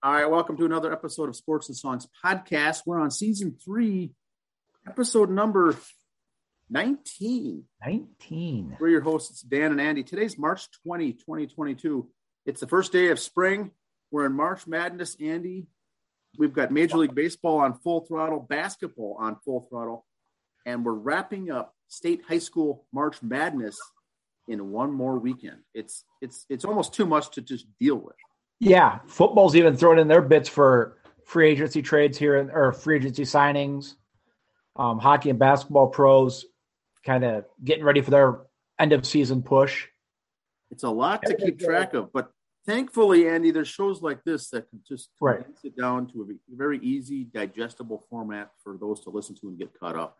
All right, welcome to another episode of Sports and Songs Podcast. We're on season 3, episode number 19. We're your hosts, Dan and Andy. Today's March 20, 2022. It's the first day of spring. We're in March Madness, Andy. We've got Major League Baseball on full throttle, basketball on full throttle, and we're wrapping up State High School March Madness in one more weekend. It's almost too much to just deal with. Yeah, football's even throwing in their bits for free agency trades here or free agency signings. Hockey and basketball pros kind of getting ready for their end of season push. It's a lot to keep track of, but thankfully, Andy, there's shows like this that can just condense it down to a very easy, digestible format for those to listen to and get caught up.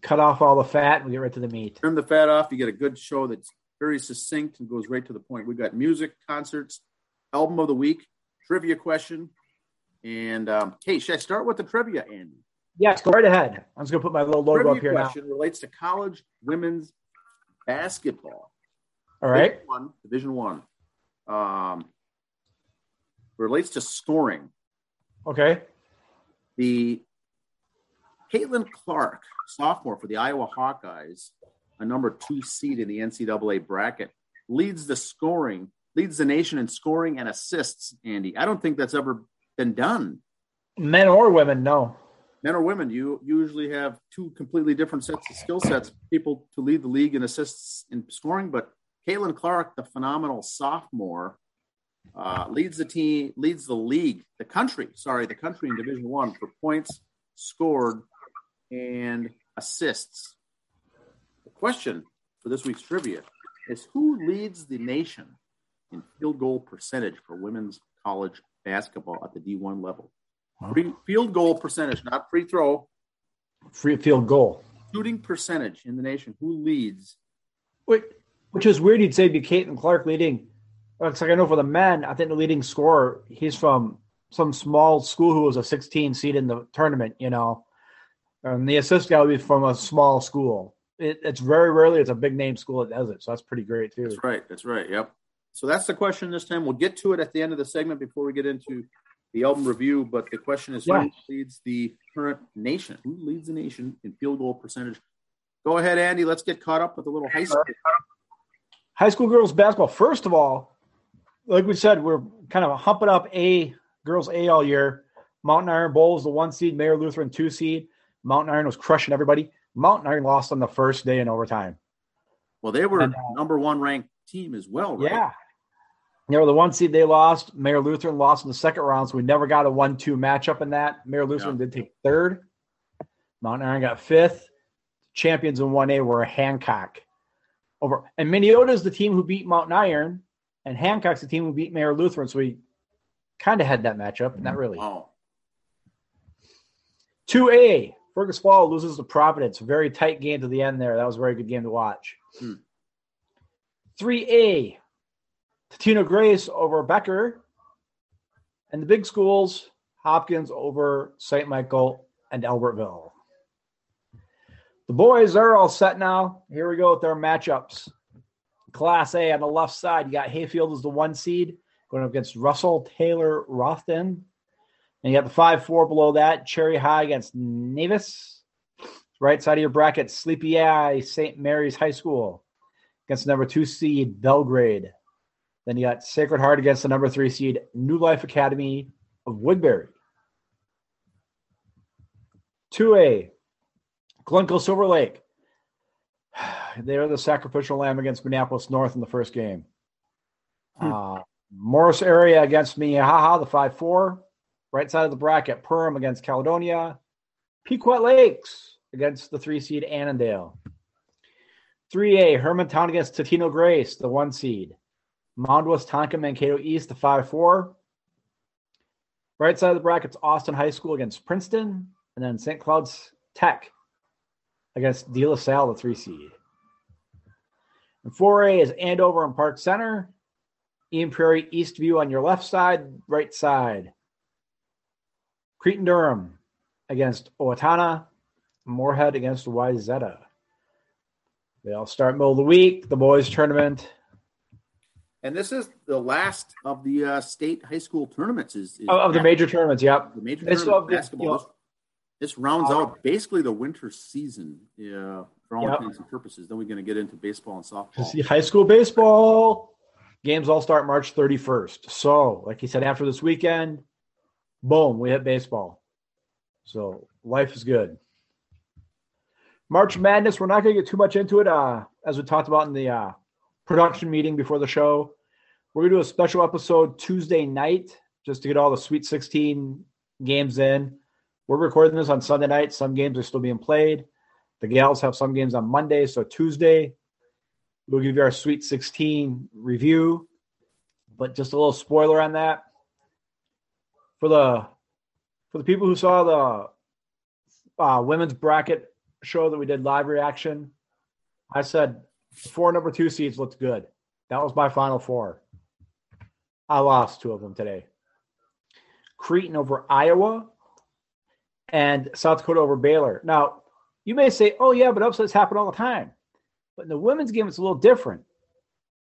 Cut off all the fat and we get right to the meat. Trim the fat off, you get a good show that's very succinct and goes right to the point. We've got music, concerts, album of the week, trivia question, and hey, should I start with the trivia, Andy? Yes, go right ahead. I'm just going to put my little logo up here now. The question relates to college women's basketball. All right. Division 1. Relates to scoring. Okay. The Caitlin Clark, sophomore for the Iowa Hawkeyes, a number 2 seed in the NCAA bracket, leads the nation in scoring and assists, Andy. I don't think that's ever been done. Men or women, no. Men or women, you usually have 2 completely different sets of skill sets, people to lead the league in assists in scoring, but Caitlin Clark, the phenomenal sophomore, leads the country in Division I for points scored and assists. The question for this week's trivia is, who leads the nation in field goal percentage for women's college basketball at the D1 level? Field goal percentage, not free throw. Free field goal. Shooting percentage in the nation. Who leads? Wait, which is weird. You'd say be Caitlin Clark leading. It's like, I know for the men, I think the leading scorer, he's from some small school who was a 16 seed in the tournament, you know. And the assist guy would be from a small school. It's very rarely it's a big name school that does it. So that's pretty great, too. That's right. Yep. So that's the question this time. We'll get to it at the end of the segment before we get into the album review. But the question is, who leads the current nation? Who leads the nation in field goal percentage? Go ahead, Andy. Let's get caught up with a little high school. High school girls basketball. First of all, like we said, we're kind of humping up girls A all year. Mountain Iron Bowl is the 1 seed. Mayor Lutheran 2 seed. Mountain Iron was crushing everybody. Mountain Iron lost on the first day in overtime. Well, they were number 1 ranked team as well, right? Yeah. You know, the 1 seed they lost, Mayor Lutheran lost in the second round, so we never got a 1-2 matchup in that. Mayor Lutheran did take 3rd. Mountain Iron got 5th. Champions in 1A were Hancock. And Minneota is the team who beat Mountain Iron, and Hancock's the team who beat Mayor Lutheran, so we kind of had that matchup, not really. Wow. 2A, Fergus Falls loses to Providence. Very tight game to the end there. That was a very good game to watch. 3A, Tatino Grace over Becker. And the big schools, Hopkins over St. Michael and Albertville. The boys are all set now. Here we go with their matchups. Class A on the left side, you got Hayfield as the 1 seed, going up against Russell Taylor Rothden. And you got the 5-4 below that, Cherry High against Nevis. Right side of your bracket, Sleepy Eye, St. Mary's High School against the number 2 seed, Belgrade. Then you got Sacred Heart against the number 3 seed, New Life Academy of Woodbury. 2A, Glencoe Silver Lake. They are the sacrificial lamb against Minneapolis North in the first game. Morris Area against Minnehaha, the 5-4. Right side of the bracket, Perham against Caledonia. Pequot Lakes against the 3 seed, Annandale. 3A, Hermantown against Tatino Grace, the 1 seed. Mound West, Tonka, Mankato East, the 5-4. Right side of the bracket's Austin High School against Princeton. And then St. Cloud's Tech against De La Salle, the 3 seed. And 4A is Andover and Park Center. Eden Prairie, Eastview on your left side, right side. Creighton Durham against Owatonna. Moorhead against Wayzata. They all start middle of the week, the boys' tournament. And this is the last of the state high school tournaments. Is the major tournaments, yep. The major tournament basketball. This rounds out basically the winter season for all intents and purposes. Then we're going to get into baseball and softball. See, high school baseball games all start March 31st. So, like you said, after this weekend, boom, we hit baseball. So life is good. March Madness, we're not going to get too much into it, as we talked about in the production meeting before the show. We're going to do a special episode Tuesday night just to get all the Sweet 16 games in. We're recording this on Sunday night. Some games are still being played. The gals have some games on Monday, so Tuesday we'll give you our Sweet 16 review. But just a little spoiler on that. For the people who saw the women's bracket show that we did live reaction, I said 4 number 2 seeds looked good. That was my final 4. I lost 2 of them today. Creighton over Iowa and South Dakota over Baylor. Now, you may say, oh, yeah, but upsets happen all the time. But in the women's game, it's a little different.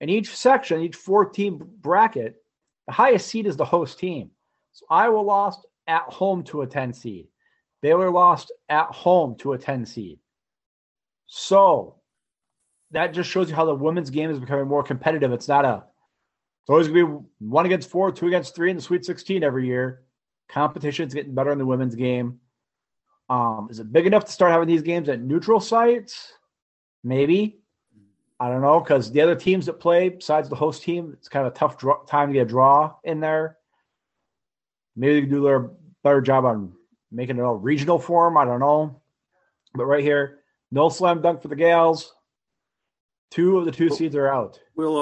In each section, each 4-team bracket, the highest seed is the host team. So Iowa lost at home to a 10 seed. Baylor lost at home to a 10 seed. So that just shows you how the women's game is becoming more competitive. It's always going to be 1 against 4, 2 against 3 in the Sweet 16 every year. Competition is getting better in the women's game. Is it big enough to start having these games at neutral sites? Maybe. I don't know, because the other teams that play, besides the host team, it's kind of a tough time to get a draw in there. Maybe they can do a better job on making it all regional for them. I don't know. But right here, no slam dunk for the gals. 2 of the 2 seeds are out. We'll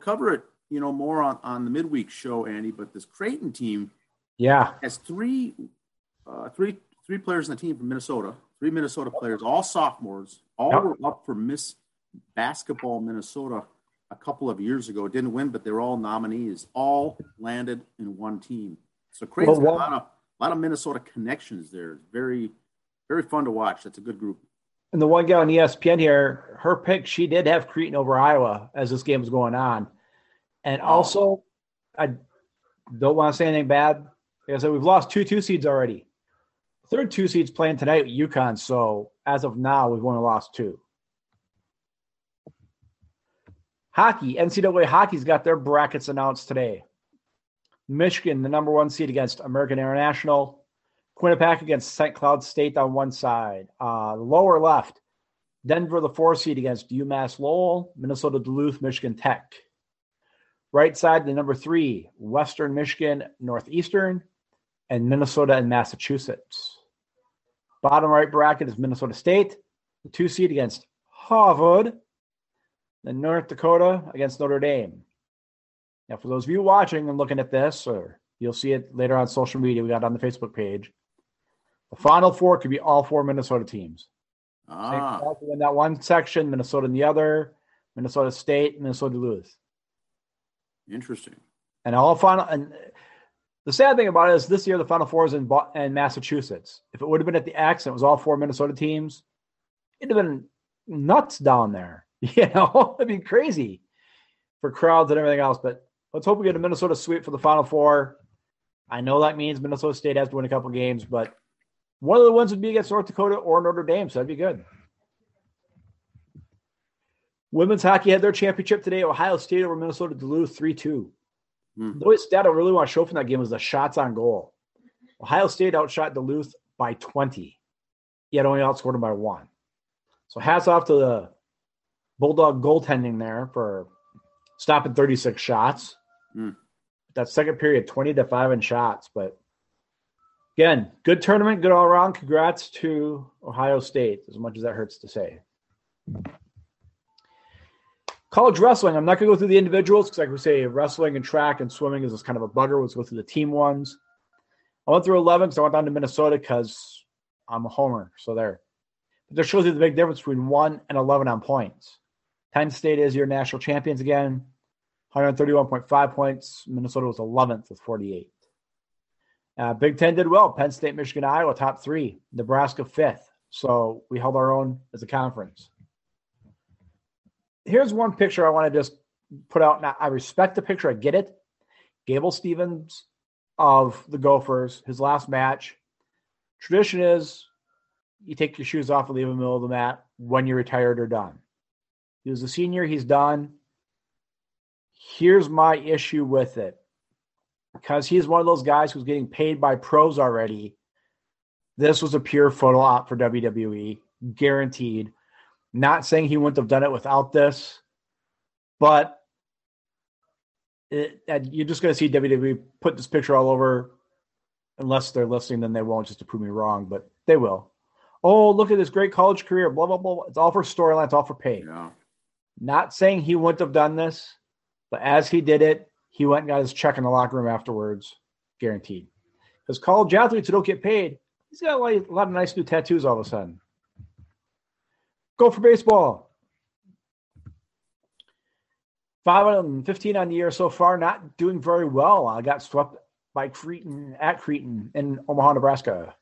cover it, more on the midweek show, Andy. But this Creighton team, has three players on the team from Minnesota. 3 Minnesota players, all sophomores. All were up for Miss Basketball Minnesota a couple of years ago. Didn't win, but they're all nominees. All landed in one team. So Creighton's got a lot of Minnesota connections there. Very, very fun to watch. That's a good group. And the one guy on ESPN here, her pick, she did have Creighton over Iowa as this game was going on. And also, I don't want to say anything bad. Like I said, we've lost 2 2 seeds already. Third 2 seeds playing tonight at UConn. So as of now, we've only lost 2. Hockey, NCAA hockey's got their brackets announced today. Michigan, the number 1 seed against American International. Quinnipiac against St. Cloud State on one side. Lower left, Denver, the 4 seed against UMass Lowell, Minnesota Duluth, Michigan Tech. Right side, the number 3, Western Michigan, Northeastern, and Minnesota and Massachusetts. Bottom right bracket is Minnesota State, the 2 seed against Harvard, then North Dakota against Notre Dame. Now, for those of you watching and looking at this, or you'll see it later on social media, we got it on the Facebook page. The final 4 could be all 4 Minnesota teams. In that one section, Minnesota in the other, Minnesota State, Minnesota Duluth. Interesting. And the sad thing about it is this year the Final Four is in Massachusetts. If it would have been at the X and it was all 4 Minnesota teams, it'd have been nuts down there. It'd be crazy for crowds and everything else. But let's hope we get a Minnesota sweep for the Final Four. I know that means Minnesota State has to win a couple games, but one of the ones would be against North Dakota or Notre Dame, so that'd be good. Women's hockey had their championship today. Ohio State over Minnesota Duluth 3-2. The only stat I really want to show from that game was the shots on goal. Ohio State outshot Duluth by 20, yet only outscored them by 1. So hats off to the Bulldog goaltending there for stopping 36 shots. That second period, 20-5 in shots. But again, good tournament, good all around. Congrats to Ohio State, as much as that hurts to say. College wrestling, I'm not going to go through the individuals because, like we say, wrestling and track and swimming is just kind of a bugger. Let's go through the team ones. I went through 11 because I went down to Minnesota because I'm a homer. So there. But that shows you the big difference between 1 and 11 on points. Penn State is your national champions again, 131.5 points. Minnesota was 11th with 48. Big Ten did well. Penn State, Michigan, Iowa, top 3. Nebraska, 5th. So we held our own as a conference. Here's one picture I want to just put out. Now, I respect the picture. I get it. Gable Stevens of the Gophers, his last match. Tradition is you take your shoes off and leave them in the middle of the mat when you're retired or done. He was a senior. He's done. Here's my issue with it. Because he's one of those guys who's getting paid by pros already, this was a pure photo op for WWE, guaranteed. Not saying he wouldn't have done it without this, but you're just going to see WWE put this picture all over. Unless they're listening, then they won't, just to prove me wrong, but they will. Oh, look at this great college career, blah, blah, blah. It's all for storyline. It's all for pay. Yeah. Not saying he wouldn't have done this, but as he did it, he went and got his check in the locker room afterwards, guaranteed. Because college athletes who don't get paid, he's got a lot of nice new tattoos all of a sudden. Go for baseball. 5-15 on the year so far, not doing very well. I got swept by Creighton in Omaha, Nebraska.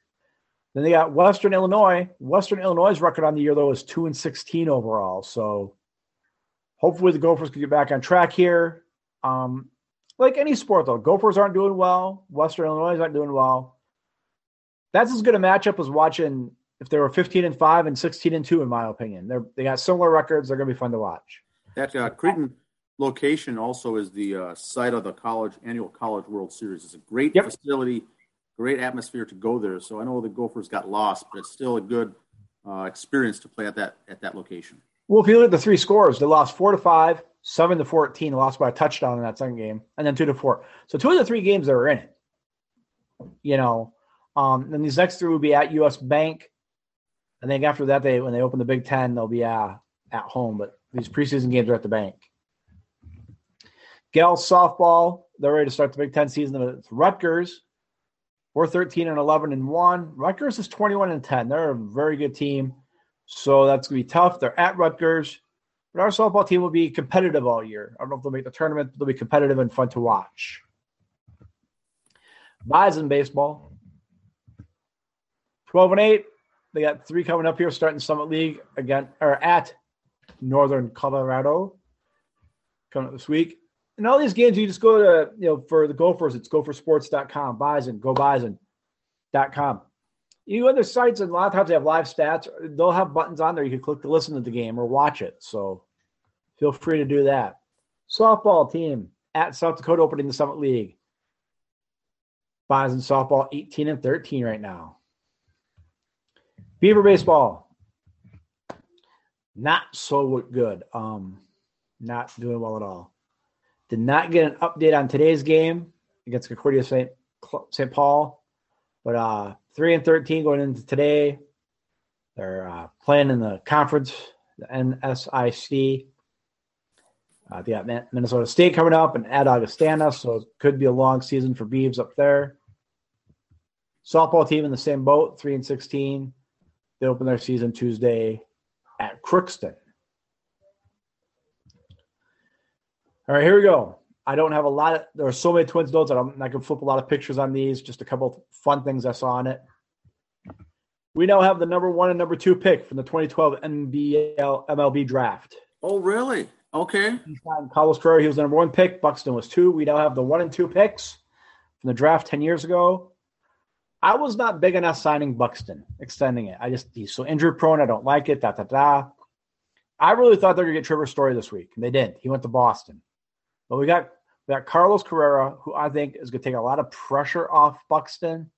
Then they got Western Illinois. Western Illinois' record on the year, though, is 2-16 overall. So hopefully the Gophers can get back on track here. Like any sport, though, Gophers aren't doing well. Western Illinois aren't doing well. That's as good a matchup as watching if they were 15-5 and 16-2, in my opinion. They got similar records. They're going to be fun to watch. That Creighton location also is the site of the annual College World Series. It's a great facility, great atmosphere to go there. So I know the Gophers got lost, but it's still a good experience to play at that location. Well, if you look at the three scores, they lost 4-5. 7-14, lost by a touchdown in that second game, and then 2-4. So two of the three games that were in it, Then these next three will be at U.S. Bank. I think after that, when they open the Big Ten, they'll be at home. But these preseason games are at the Bank. Gals softball, they're ready to start the Big Ten season. It's Rutgers. We're 13-11-1. Rutgers is 21-10. They're a very good team, so that's going to be tough. They're at Rutgers. But our softball team will be competitive all year. I don't know if they'll make the tournament, but they'll be competitive and fun to watch. Bison baseball, 12-8. They got three coming up here, starting Summit League again, or at Northern Colorado coming up this week. And all these games, you just go to, for the Gophers, it's gophersports.com, Bison, gobison.com. You other sites, and a lot of times they have live stats. They'll have buttons on there. You can click to listen to the game or watch it. So feel free to do that. Softball team at South Dakota opening the Summit League. Bison softball 18-13 right now. Beaver baseball, not so good. Not doing well at all. Did not get an update on today's game against Concordia St. Paul, but 3-13 going into today. They're playing in the conference, the NSIC. They got Minnesota State coming up and at Augustana, so it could be a long season for Beavs up there. Softball team in the same boat, 3-16. They open their season Tuesday at Crookston. All right, here we go. I don't have a lot. There are so many Twins notes that I'm not going to flip a lot of pictures on these, just a couple of fun things I saw on it. We now have the number 1 and number 2 pick from the 2012 MLB draft. Oh, really? Okay. Carlos Correa, he was the number 1 pick. Buxton was 2. We now have the 1 and 2 picks from the draft 10 years ago. I was not big enough signing Buxton, extending it. He's so injury prone. I don't like it. I really thought they were going to get Trevor Story this week, and they did. He went to Boston. But we got Carlos Correa, who I think is going to take a lot of pressure off Buxton.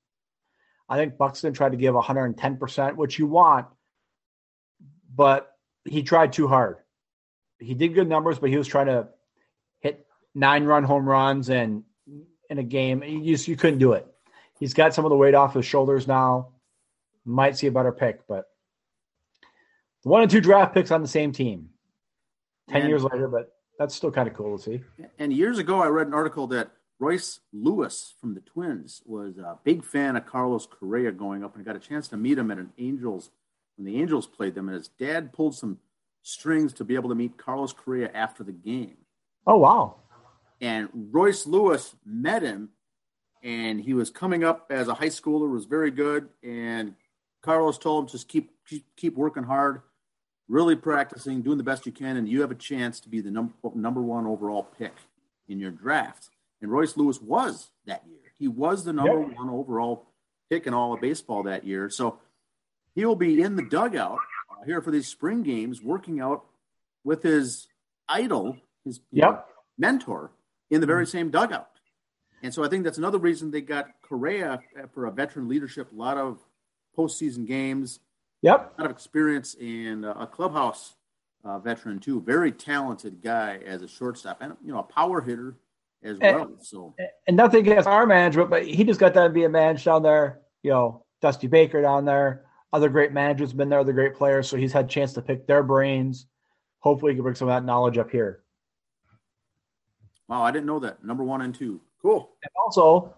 I think Buxton tried to give 110%, which you want, but he tried too hard. He did good numbers, but he was trying to hit 9-run home runs and in a game. You couldn't do it. He's got some of the weight off his shoulders now. Might see a better pick, but 1 and 2 draft picks on the same team 10 years later, but that's still kind of cool to see. And years ago, I read an article that Royce Lewis from the Twins was a big fan of Carlos Correa going up, and got a chance to meet him at an Angels when the Angels played them. And his dad pulled some strings to be able to meet Carlos Correa after the game. Oh, wow. And Royce Lewis met him, and he was coming up as a high schooler, was very good. And Carlos told him, just keep working hard. really practicing, doing the best you can, and you have a chance to be the number one overall pick in your draft. And Royce Lewis was that year. He was the number one overall pick in all of baseball that year. So he will be in the dugout here for these spring games, working out with his idol, his mentor, in the very same dugout. And so I think that's another reason they got Correa for a veteran leadership, a lot of postseason games, a lot of experience, and a clubhouse veteran too. Very talented guy as a shortstop, and a power hitter as well. So and nothing against our management, but he just got done being managed down there. Dusty Baker down there, other great managers have been there, other great players. So he's had a chance to pick their brains. Hopefully, he can bring some of that knowledge up here. Wow, I didn't know that. Number one and two. Cool. And also,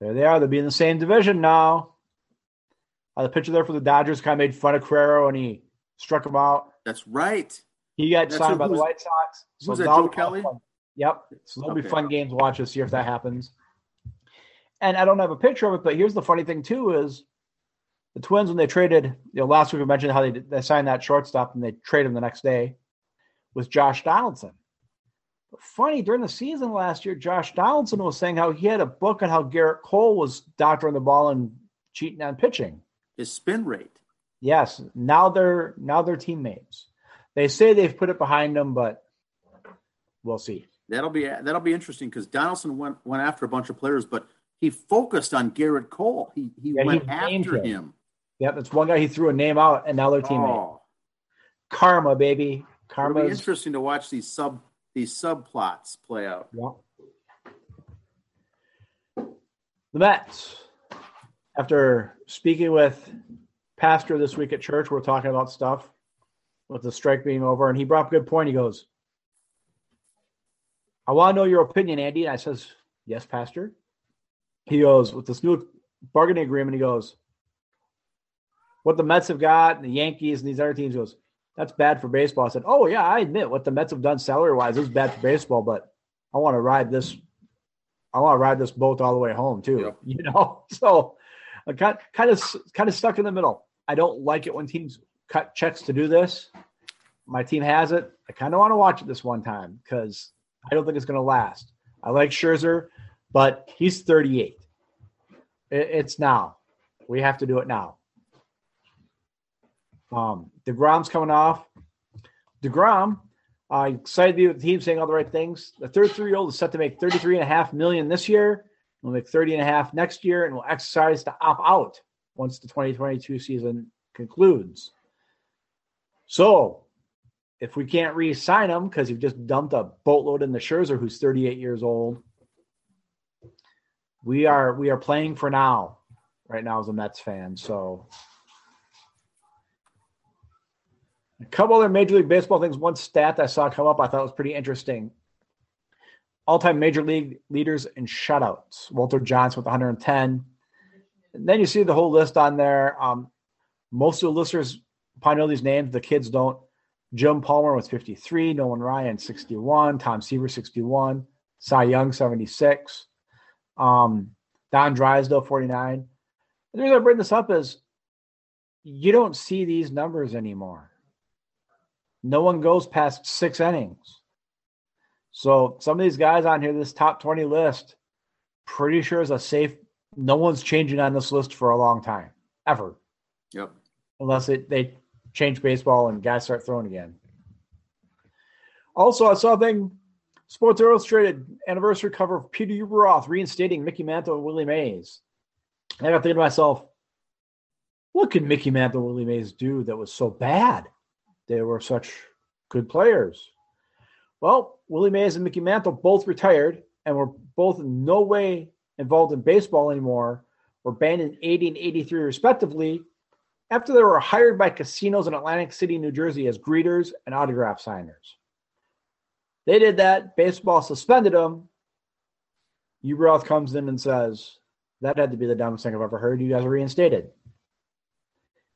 there they are. They'll be in the same division now. The pitcher there for the Dodgers kind of made fun of Carrero, and he struck him out. That's right. He got signed by the White Sox. So was that Joe Kelly? Yep. So there'll be fun games to watch this year if that happens. And I don't have a picture of it, but here's the funny thing, too, is the Twins, when they traded, last week we mentioned how they signed that shortstop, and they traded him the next day, was Josh Donaldson. Funny, during the season last year, Josh Donaldson was saying how he had a book on how Garrett Cole was doctoring the ball and cheating on pitching. His spin rate. Yes. Now they're teammates. They say they've put it behind them, but we'll see. That'll be interesting because Donaldson went after a bunch of players, but he focused on Garrett Cole. He went after him. Yep, that's one guy he threw a name out, and now they're teammates. Karma, baby. Karma. It'll be interesting to watch these subplots play out. Yeah. The Mets, after speaking with Pastor this week at church, we're talking about stuff with the strike being over, and he brought up a good point. He goes, I want to know your opinion, Andy. And I says, yes, Pastor. He goes, with this new bargaining agreement, he goes, what the Mets have got and the Yankees and these other teams, goes, that's bad for baseball. I said, oh, yeah, I admit what the Mets have done salary-wise is bad for baseball, but I want to ride this. I want to ride this boat all the way home too, So I got kind of stuck in the middle. I don't like it when teams cut checks to do this. My team has it. I kind of want to watch it this one time because I don't think it's going to last. I like Scherzer, but he's 38. It's now. We have to do it now. DeGrom's coming off. DeGrom, excited to be with the team, saying all the right things. The 33-year-old is set to make $33.5 million this year. We'll make $30.5 million next year, and will exercise to opt out once the 2022 season concludes. So if we can't re-sign him because you've just dumped a boatload in the Scherzer, who's 38 years old, we are playing for now right now as a Mets fan. So a couple other Major League Baseball things. One stat I saw come up I thought was pretty interesting. All-time Major League leaders in shutouts. Walter Johnson with 110. And then you see the whole list on there. Most of the listeners probably know these names. The kids don't. Jim Palmer with 53. Nolan Ryan, 61. Tom Seaver, 61. Cy Young, 76. Don Drysdale, 49. The reason I bring this up is you don't see these numbers anymore. No one goes past six innings. So some of these guys on here, this top 20 list, pretty sure is a safe. No one's changing on this list for a long time, ever. Yep. Unless they change baseball and guys start throwing again. Also, I saw a thing, Sports Illustrated anniversary cover of Peter Ueberroth reinstating Mickey Mantle and Willie Mays. And I got thinking to myself, what could Mickey Mantle and Willie Mays do that was so bad? They were such good players. Well, Willie Mays and Mickey Mantle both retired and were both in no way involved in baseball anymore, were banned in 80 and 83 respectively, after they were hired by casinos in Atlantic City, New Jersey as greeters and autograph signers. They did that. Baseball suspended them. Ueberroth comes in and says, that had to be the dumbest thing I've ever heard. You guys are reinstated.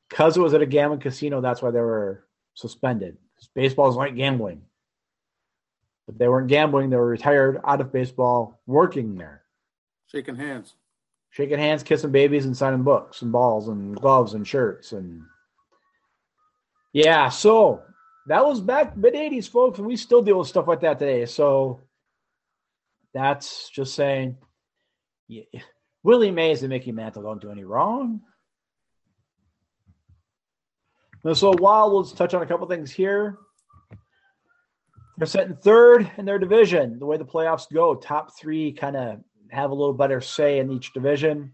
Because it was at a gambling casino, that's why they were suspended. Baseball is like gambling. But they weren't gambling. They were retired out of baseball, working there. Shaking hands, kissing babies, and signing books and balls and gloves and shirts. And Yeah, so that was back mid-'80s, folks, and we still deal with stuff like that today. So that's just saying, yeah. Willie Mays and Mickey Mantle don't do any wrong. And so while we'll touch on a couple things here, they're sitting third in their division. The way the playoffs go, top three kind of have a little better say in each division.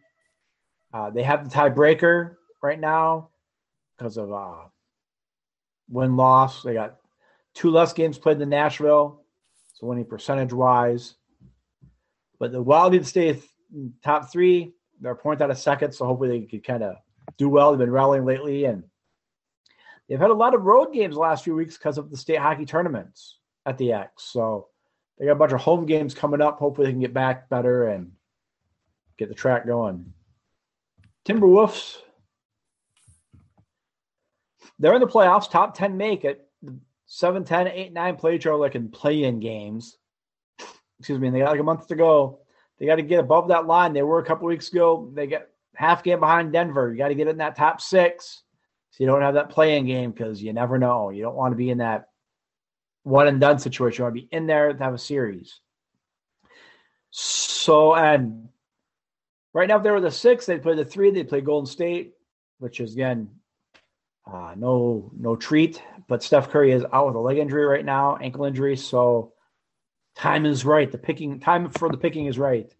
They have the tiebreaker right now because of win-loss. They got two less games played than Nashville, so winning percentage-wise. But the Wild did stay top three. They're a point out of second, so hopefully they could kind of do well. They've been rallying lately, and they've had a lot of road games the last few weeks because of the state hockey tournaments at the X. So they got a bunch of home games coming up. Hopefully they can get back better and get the track going. Timberwolves, they're in the playoffs. Top 10 make it. 7, 10, 8, 9 play each other like in play-in games. Excuse me. And they got like a month to go. They got to get above that line. They were a couple weeks ago. They got half game behind Denver. You got to get in that top six. So you don't have that play-in game because you never know. You don't want to be in that one-and-done situation. You want to be in there to have a series. So, and right now if they were the six, they'd play the three. They'd play Golden State, which is, again, no treat. But Steph Curry is out with a leg injury right now, ankle injury. So time is right. Time for the picking is right.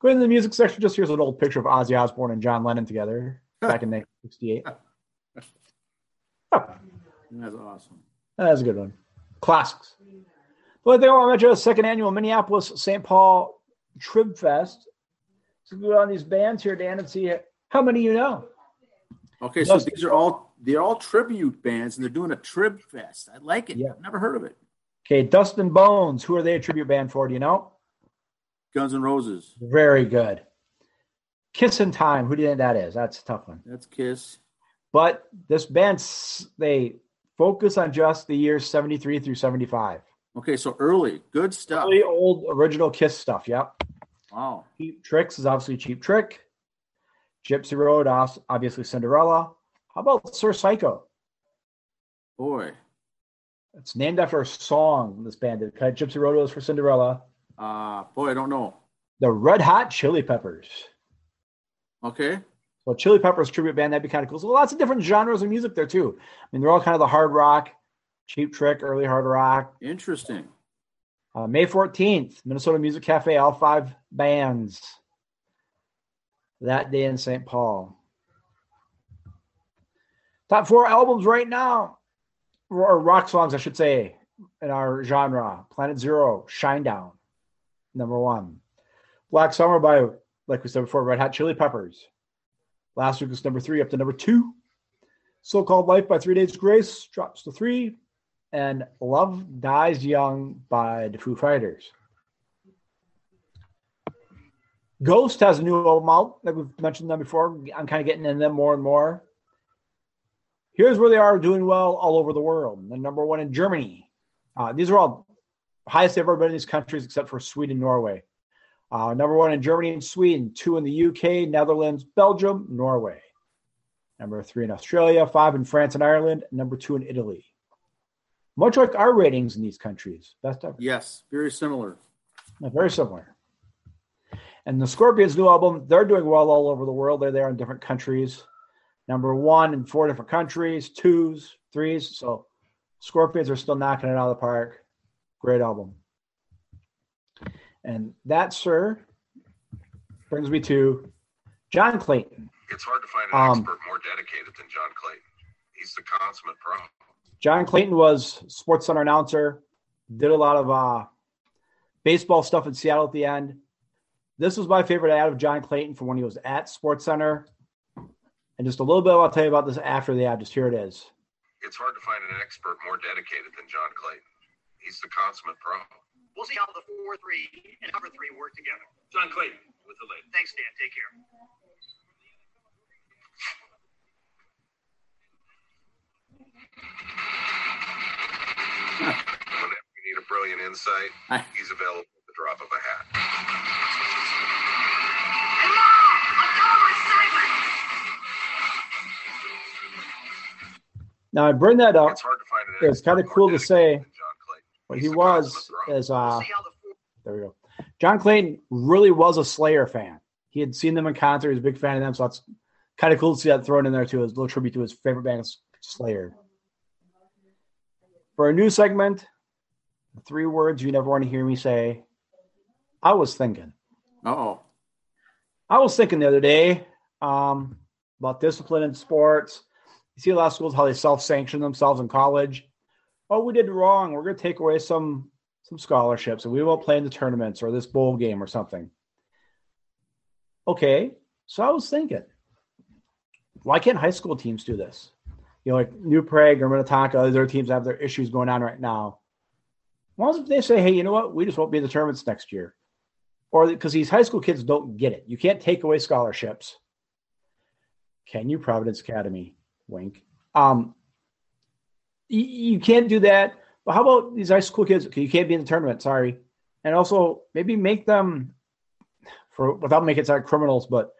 Going into the music section, just here's an old picture of Ozzy Osbourne and John Lennon together. Back in 1968. Oh. That's awesome. That's a good one. Classics. Well, they all mentioned the second annual Minneapolis St. Paul Trib Fest. So we go on these bands here, Dan, and see how many you know. Okay, so these are all tribute bands, and they're doing a Trib Fest. I like it. Yeah. I've never heard of it. Okay, Dust and Bones. Who are they a tribute band for? Do you know? Guns N' Roses. Very good. Kiss in Time. Who do you think that is? That's a tough one. That's Kiss. But this band, they focus on just the years 73 through 75. Okay, so early. Good stuff. Early, old, original Kiss stuff, yep. Wow. Cheap Tricks is obviously Cheap Trick. Gypsy Road, obviously Cinderella. How about Sir Psycho? Boy. It's named after a song this band did. Gypsy Road was for Cinderella. Boy, I don't know. The Red Hot Chili Peppers. Okay. Well, Chili Peppers tribute band, that'd be kind of cool. So lots of different genres of music there, too. I mean, they're all kind of the hard rock, Cheap Trick, early hard rock. Interesting. May 14th, Minnesota Music Cafe, all five bands. That day in St. Paul. Top four albums right now, or rock songs, I should say, in our genre. Planet Zero, Shinedown, number one. Black Summer by, like we said before, Red Hot Chili Peppers. Last week was number three, up to number two. So-Called Life by 3 Days Grace drops to three. And Love Dies Young by the Foo Fighters. Ghost has a new album out, like we've mentioned them before. I'm kind of getting in them more and more. Here's where they are doing well all over the world. They're number one in Germany. These are all highest they've ever been in these countries except for Sweden and Norway. Number one in Germany and Sweden, two in the UK, Netherlands, Belgium, Norway. Number three in Australia, five in France and Ireland, number two in Italy. Much like our ratings in these countries. Best ever. Yes, very similar. Very similar. And the Scorpions' new album, they're doing well all over the world. They're there in different countries. Number one in 4 different countries, 2s, 3s. So Scorpions are still knocking it out of the park. Great album. And that, sir, brings me to John Clayton. It's hard to find an expert more dedicated than John Clayton. He's the consummate pro. John Clayton was SportsCenter announcer, did a lot of baseball stuff in Seattle at the end. This was my favorite ad of John Clayton from when he was at SportsCenter. And just a little bit, I'll tell you about this after the ad. Just here it is. It's hard to find an expert more dedicated than John Clayton. He's the consummate pro. We'll see how the 4-3 and number 3 work together. John Clayton with the lead. Thanks, Dan. Take care. Whenever you need a brilliant insight, he's available at the drop of a hat. And now, a dollar segment. Now, I bring that up. It's hard to find it. It's kind of cool to say what he was as there we go. John Clayton really was a Slayer fan. He had seen them in concert. He was a big fan of them, so that's kind of cool to see that thrown in there, too, as a little tribute to his favorite band, Slayer. For a new segment, 3 words you never want to hear me say, I was thinking. Uh-oh. I was thinking the other day about discipline in sports. You see a lot of schools, how they self-sanction themselves in college. Oh, we did wrong. We're going to take away some scholarships, and we won't play in the tournaments or this bowl game or something. Okay, so I was thinking, why can't high school teams do this? You know, like New Prague or Minnetonka, their teams have their issues going on right now. Why don't they say, hey, you know what? We just won't be in the tournaments next year. Or because these high school kids don't get it. You can't take away scholarships. Can you, Providence Academy? Wink. You can't do that. But how about these high school kids? Okay, you can't be in the tournament, sorry. And also maybe make them, without making it sound like criminals, but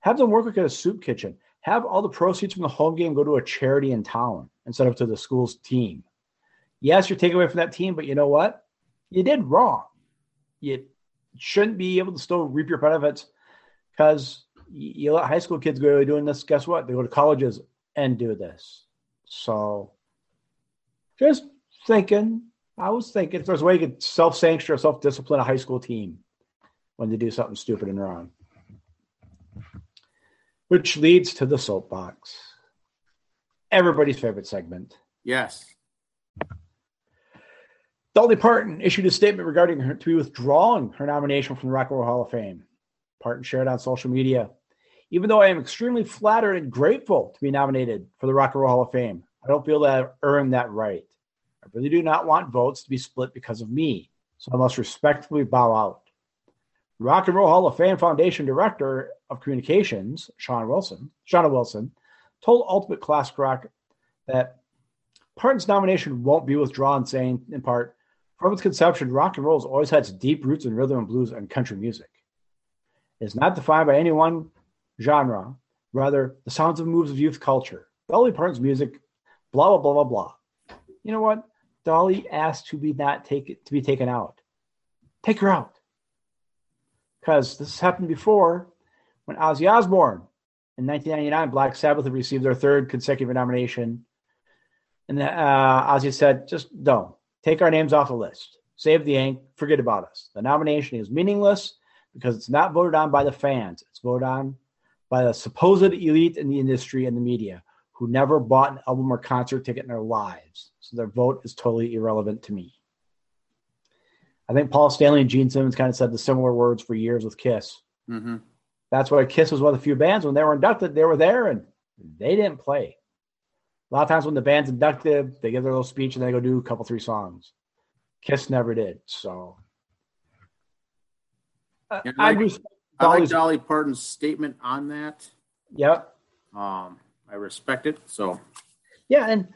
have them work like at a soup kitchen. Have all the proceeds from the home game go to a charity in town instead of to the school's team. Yes, you're taking away from that team, but you know what? You did wrong. You shouldn't be able to still reap your benefits because you let high school kids go doing this. Guess what? They go to colleges and do this. So just thinking, I was thinking if there's a way you could self-sanction or self-discipline a high school team when they do something stupid and wrong. Which leads to the soapbox. Everybody's favorite segment. Yes. Dolly Parton issued a statement regarding her to be withdrawing her nomination from the Rock and Roll Hall of Fame. Parton shared on social media, even though I am extremely flattered and grateful to be nominated for the Rock and Roll Hall of Fame, I don't feel that I've earned that right. I really do not want votes to be split because of me, so I must respectfully bow out. Rock and Roll Hall of Fame Foundation Director of Communications, Shauna Wilson, told Ultimate Classic Rock that Parton's nomination won't be withdrawn, saying, in part, from its conception, rock and roll has always had its deep roots in rhythm and blues and country music. It is not defined by any one genre, rather the sounds and moves of youth culture. Dolly Parton's music, blah, blah, blah, blah, blah. You know what? Dolly asked to be taken out. Take her out. Because this has happened before when Ozzy Osbourne in 1999, Black Sabbath had received their third consecutive nomination. And Ozzy said, just don't. Take our names off the list. Save the ink. Forget about us. The nomination is meaningless because it's not voted on by the fans. It's voted on by the supposed elite in the industry and the media who never bought an album or concert ticket in their lives. So their vote is totally irrelevant to me. I think Paul Stanley and Gene Simmons kind of said the similar words for years with Kiss. Mm-hmm. That's why Kiss was one of the few bands when they were inducted, they were there and they didn't play. A lot of times when the band's inducted, they give their little speech and they go do a couple, 3 songs. Kiss never did. So I like Dolly Parton's statement on that. Yep. I respect it. So yeah, and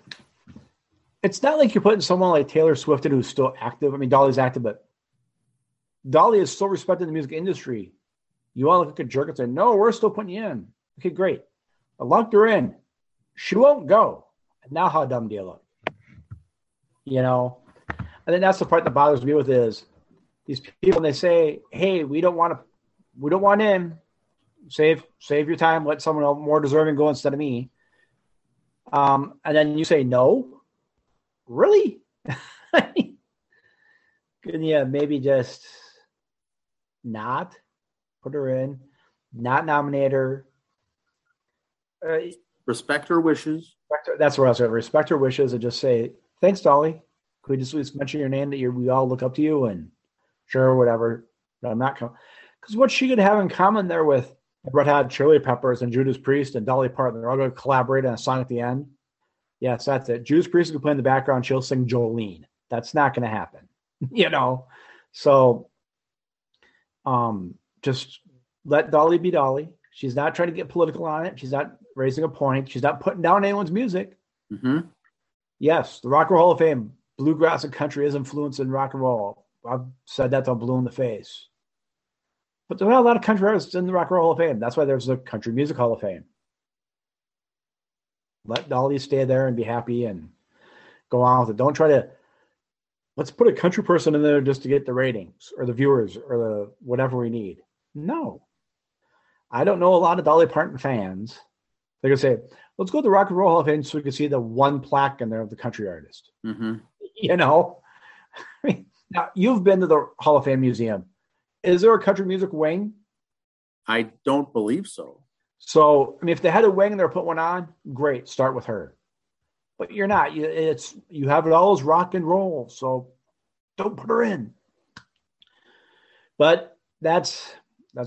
it's not like you're putting someone like Taylor Swift in who's still active. I mean, Dolly's active, but Dolly is so respected in the music industry. You want to look like a jerk and say, no, we're still putting you in. Okay, great. I locked her in. She won't go. Now how dumb do you look? You know? And then that's the part that bothers me with is these people, they say, hey, we don't want in. Save your time. Let someone else more deserving go instead of me. And then you say no. Really? Yeah, maybe just not put her in, not nominate her. Respect her wishes. That's where I was going. Respect her wishes and just say, thanks, Dolly. Could we just at least mention your name that we all look up to you and sure, whatever. But I'm not coming. Because what's she going to have in common there with Red Hot Chili Peppers and Judas Priest and Dolly Parton? They're all going to collaborate on a song at the end. Yes, that's it. Judas Priest can play in the background. She'll sing Jolene. That's not going to happen, you know? So just let Dolly be Dolly. She's not trying to get political on it. She's not raising a point. She's not putting down anyone's music. Mm-hmm. Yes, the Rock and Roll Hall of Fame, bluegrass and country is influenced in rock and roll. I've said that till I'm blue in the face. But there are a lot of country artists in the Rock and Roll Hall of Fame. That's why there's the Country Music Hall of Fame. let Dolly stay there and be happy and go on with it. Don't try to, let's put a country person in there just to get the ratings or the viewers or the whatever we need. No. I don't know a lot of Dolly Parton fans. They're going to say, let's go to the Rock and Roll Hall of Fame so we can see the one plaque in there of the country artist. Mm-hmm. You know? Now, you've been to the Hall of Fame Museum. Is there a country music wing? I don't believe so. So, I mean, if they had a wing and they're putting one on, great, start with her. But you're not. You have it all as rock and roll, so don't put her in. But that's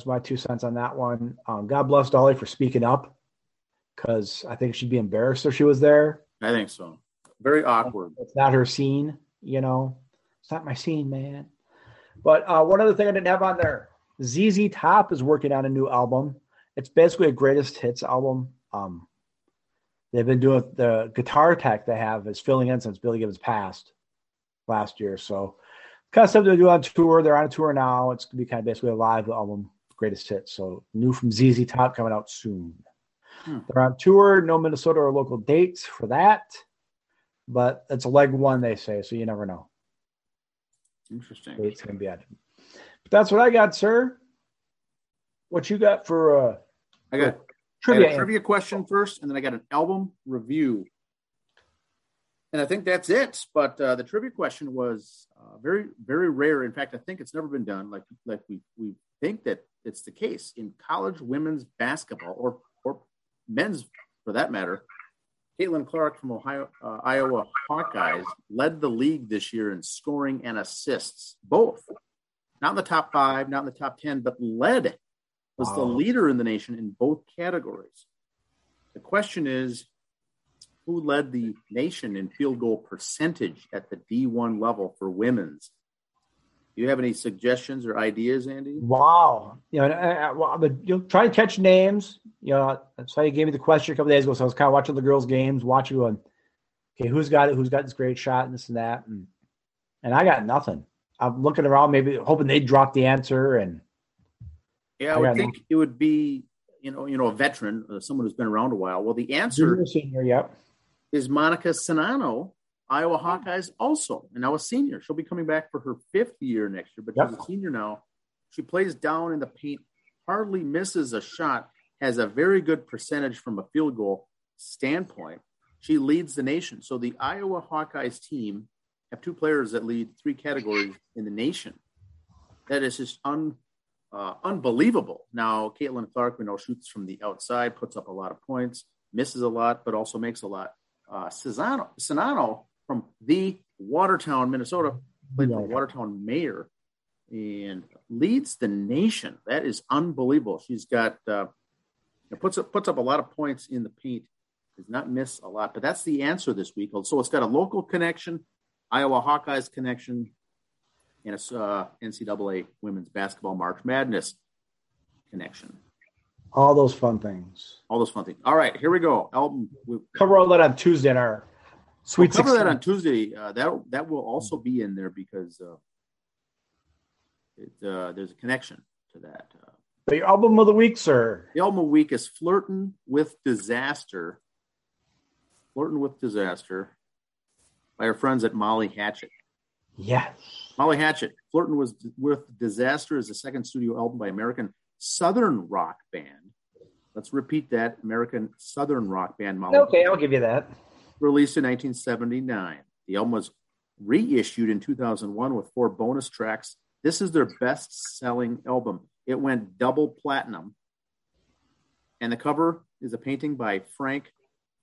my 2 cents on that one. God bless Dolly for speaking up, because I think she'd be embarrassed if she was there. I think so. Very awkward. It's not her scene, you know. It's not my scene, man. But one other thing I didn't have on there, ZZ Top is working on a new album. It's basically a greatest hits album. They've been doing the guitar tech they have is filling in since Billy Gibbons passed last year. So kind of stuff they do on tour. They're on a tour now. It's going to be kind of basically a live album, greatest hits. So new from ZZ Top coming out soon. They're on tour. No Minnesota or local dates for that. But it's leg one, they say, so you never know. Interesting. Dates can be added. But that's what I got, sir. What you got for I got a trivia question first, and then I got an album review. And I think that's it. But the trivia question was very, very rare. In fact, I think it's never been done. Like we think that it's the case in college women's basketball or men's, for that matter. Caitlin Clark from Iowa Hawkeyes led the league this year in scoring and assists, both. Not in the top 5, not in the top 10, but led. Was the leader in the nation in both categories. The question is, who led the nation in field goal percentage at the D1 level for women's? Do you have any suggestions or ideas, Andy? Wow. You know, you'll try to catch names. You know, that's how you gave me the question a couple of days ago. So I was kind of watching the girls' games, watching going, okay, who's got it? Who's got this great shot and this and that? And I got nothing. I'm looking around, maybe hoping they'd drop the answer. And yeah, I would think it would be, you know, a veteran, someone who's been around a while. Well, the answer is Monica Sinano, Iowa Hawkeyes also, and now a senior. She'll be coming back for her 5th year next year, but she's a senior now. She plays down in the paint, hardly misses a shot, has a very good percentage from a field goal standpoint. She leads the nation. So the Iowa Hawkeyes team have 2 players that lead 3 categories in the nation. That is just unbelievable. Now, Caitlin Clark, we know, shoots from the outside, puts up a lot of points, misses a lot, but also makes a lot. Sinano from the Watertown, Minnesota, played for Watertown mayor and leads the nation. That is unbelievable. She's got puts up a lot of points in the paint, does not miss a lot, but that's the answer this week. So it's got a local connection, Iowa Hawkeyes connection, and it's NCAA Women's Basketball March Madness connection. All those fun things. All right, here we go. Album. We'll cover all that on Tuesday in our Sweet 16. Cover that on Tuesday. That will also be in there because there's a connection to that. But your album of the week, sir. The album of the week is Flirtin' with Disaster. Flirtin' with Disaster by our friends at Molly Hatchet. Yes. Molly Hatchet, Flirtin' with Disaster is the 2nd studio album by American Southern rock band. Let's repeat that. American Southern rock band Molly. Okay, I'll give you that. Released in 1979. The album was reissued in 2001 with 4 bonus tracks. This is their best-selling album. It went double platinum. And the cover is a painting by Frank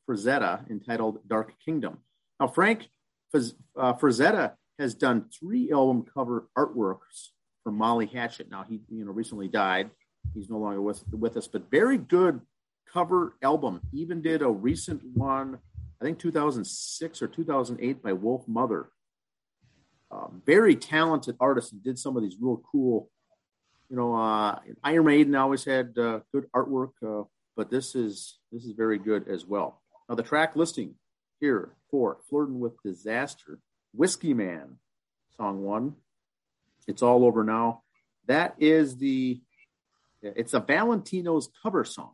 Frazetta entitled Dark Kingdom. Now, Frank Frazetta has done 3 album cover artworks for Molly Hatchet. Now he, recently died. He's no longer with us, but very good cover album. He even did a recent one, I think 2006 or 2008 by Wolf Mother. Very talented artist and did some of these real cool, Iron Maiden always had good artwork, but this is very good as well. Now the track listing here for Flirtin' with Disaster. Whiskey Man, song 1. It's All Over Now. That is it's a Valentino's cover song.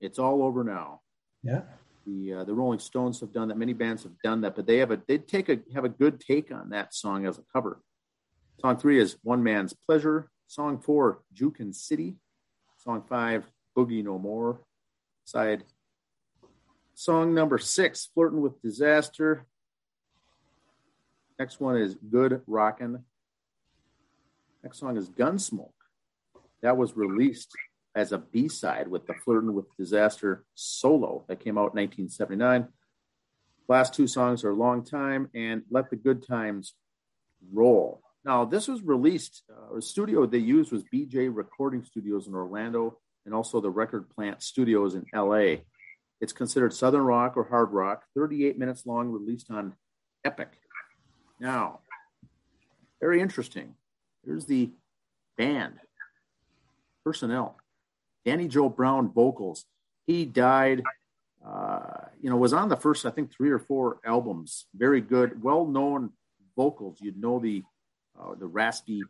It's All Over Now. Yeah. the Rolling Stones have done that. Many bands have done that, but they have a good take on that song as a cover. Song 3 is One Man's Pleasure. Song 4, Jukin City. Song 5, Boogie No More. Side. Song number 6, Flirtin' with Disaster. Next one is Good Rockin'. Next song is Gunsmoke. That was released as a B-side with the Flirtin' with Disaster solo that came out in 1979. Last two songs are Long Time and Let the Good Times Roll. Now, this was released, the studio they used was BJ Recording Studios in Orlando and also the Record Plant Studios in L.A. It's considered Southern Rock or Hard Rock, 38 minutes long, released on Epic. Now, very interesting. Here's the band personnel. Danny Joe Brown vocals. He died, was on the first, I think, 3 or 4 albums. Very good, well-known vocals. You'd know the raspy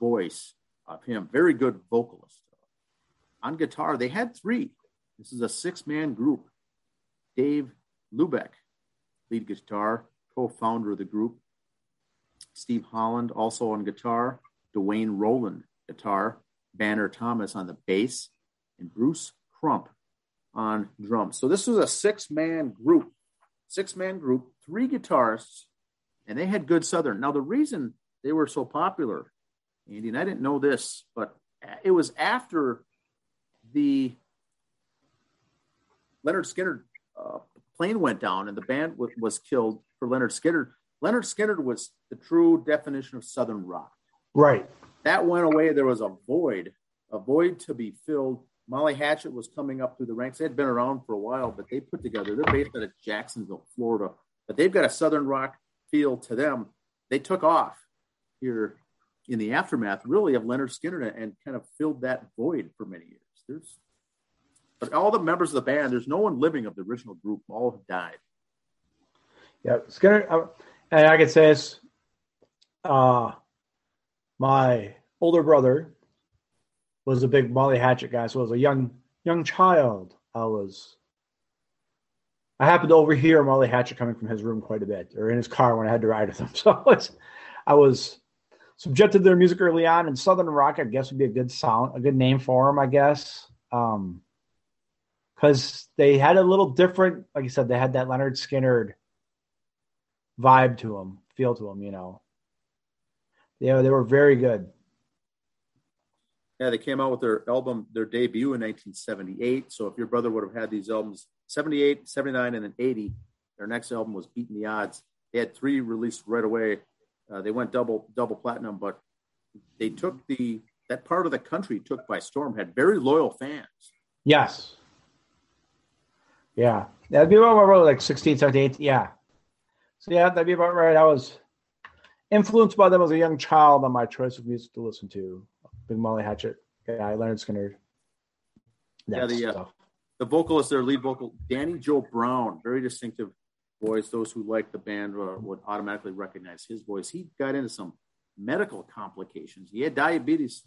voice of him. Very good vocalist. On guitar, they had 3. This is a 6-man group. Dave Hlubek, lead guitar, co-founder of the group. Steve Holland, also on guitar. Dwayne Rowland, guitar. Banner Thomas on the bass. And Bruce Crump on drums. So this was a 6-man group. 3 guitarists, and they had good Southern. Now, the reason they were so popular, Andy, and I didn't know this, but it was after the Lynyrd Skynyrd plane went down and the band was killed for Lynyrd Skynyrd. Lynyrd Skynyrd was the true definition of Southern rock. Right. That went away. There was a void to be filled. Molly Hatchet was coming up through the ranks. They had been around for a while, but they put together, they're based out of Jacksonville, Florida, but they've got a Southern rock feel to them. They took off here in the aftermath, really, of Lynyrd Skynyrd and kind of filled that void for many years. But all the members of the band, there's no one living of the original group. All have died. Yeah, Skynyrd, and I can say this, my older brother was a big Molly Hatchet guy, so as a young child, I happened to overhear Molly Hatchet coming from his room quite a bit, or in his car when I had to ride with him. So I was subjected to their music early on, and Southern rock, I guess, would be a good name for them, I guess. Because they had a little different, like you said, they had that Lynyrd Skynyrd vibe to them, feel to them, you know. Yeah, they were very good. Yeah, they came out with their album, their debut in 1978. So if your brother would have had these albums, 78, 79, and then 80, their next album was Beating the Odds. They had 3 released right away. They went double platinum, but they took that part of the country took by storm, had very loyal fans. Yes. Yeah. That'd be about my brother, like 16, 17, 18. Yeah. So yeah, that'd be about right. I was influenced by them as a young child on my choice of music to listen to. Big Molly Hatchet guy, Lynyrd Skynyrd. The vocalist, their lead vocal, Danny Joe Brown, very distinctive voice. Those who like the band would automatically recognize his voice. He got into some medical complications. He had diabetes.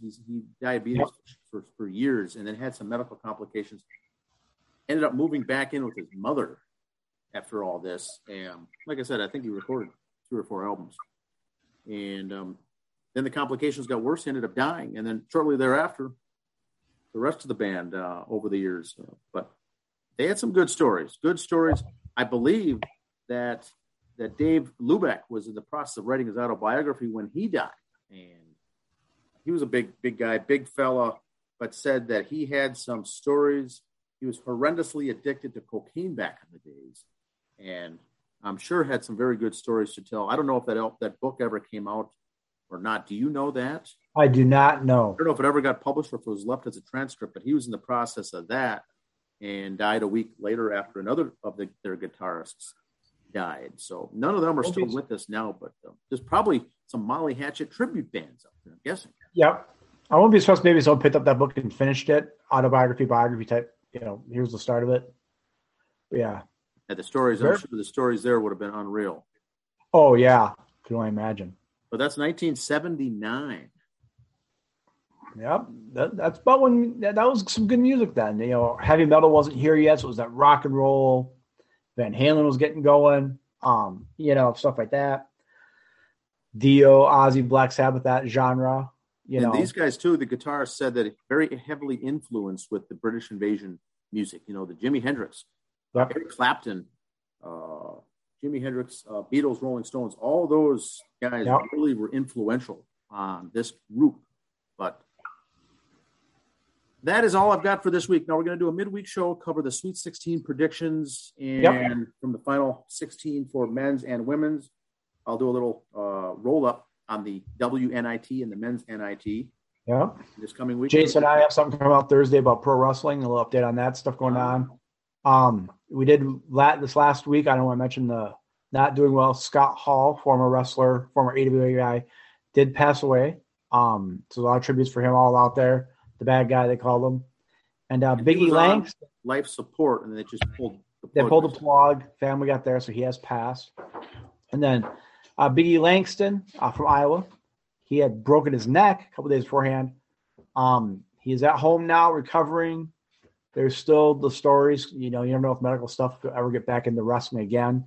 Yep. for years, and then had some medical complications. Ended up moving back in with his mother after all this. And like I said, I think he recorded 3 or 4 albums. And then the complications got worse, ended up dying. And then shortly thereafter, the rest of the band over the years. But they had some good stories. I believe that Dave Hlubek was in the process of writing his autobiography when he died. And he was a big guy, big fella, but said that he had some stories. He was horrendously addicted to cocaine back in the days, and I'm sure had some very good stories to tell. I don't know if that book ever came out or not. Do you know that? I do not know. I don't know if it ever got published or if it was left as a transcript, but he was in the process of that and died a week later after another of their guitarists died. So none of them are still with us now, but there's probably some Molly Hatchet tribute bands out there, I'm guessing. Yep. I won't be surprised. Maybe someone picked up that book and finished it. Autobiography, biography type. You know, here's the start of it. But yeah. And the stories, I'm sure the stories there would have been unreal. Oh, yeah. Can only imagine. But that's 1979. Yep. That's about when that was some good music then. You know, heavy metal wasn't here yet, so it was that rock and roll Van Halen was getting going, you know, stuff like that. Dio, Ozzy, Black Sabbath, that genre, you know. These guys, too, the guitarists said that it very heavily influenced with the British invasion music, you know, the Jimi Hendrix, Eric Clapton, Beatles, Rolling Stones, all those guys really were influential on this group. But that is all I've got for this week. Now we're going to do a midweek show, cover the Sweet 16 predictions, and from the final 16 for men's and women's. I'll do a little roll-up on the WNIT and the men's NIT this coming week. Jason and I have something coming out Thursday about pro wrestling, a little update on that stuff going on. We did this last week. I don't want to mention the not doing well. Scott Hall, former wrestler, former AWA guy, did pass away. So a lot of tributes for him all out there. The bad guy, they called him. And Biggie Langston. Life support, and they just pulled the plug. They pulled the plug. Family got there, so he has passed. And then Biggie Langston from Iowa. He had broken his neck a couple days beforehand. He is at home now recovering. There's still the stories, you know, you never know if medical stuff could ever get back into wrestling again.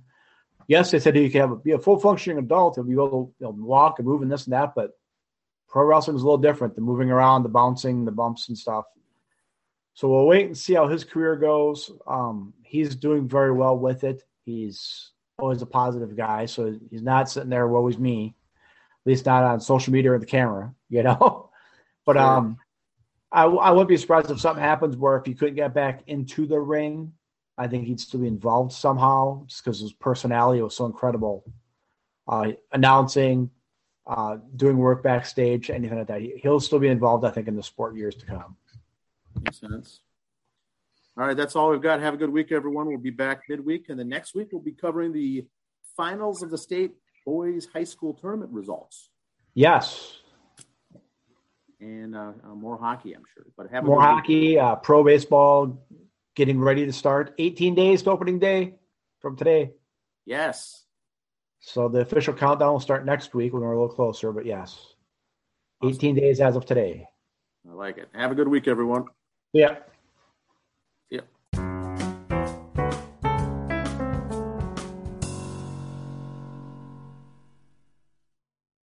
Yes, they said he could be a full functioning adult and be able to walk and move and this and that, but pro wrestling is a little different, the moving around, the bouncing, the bumps and stuff. So we'll wait and see how his career goes. He's doing very well with it. He's always a positive guy, so he's not sitting there, woe is me, at least not on social media or the camera, you know? But sure. I wouldn't be surprised if something happens where if he couldn't get back into the ring, I think he'd still be involved somehow just because his personality was so incredible. Announcing, doing work backstage, anything like that. He'll still be involved, I think, in the sport years to come. Makes sense. All right, that's all we've got. Have a good week, everyone. We'll be back midweek, and the next week we'll be covering the finals of the state boys high school tournament results. Yes. And more hockey, I'm sure. But have more hockey, pro baseball, getting ready to start. 18 days to opening day from today. Yes. So the official countdown will start next week when we're a little closer, but yes. 18 days as of today. I like it. Have a good week, everyone. Yeah.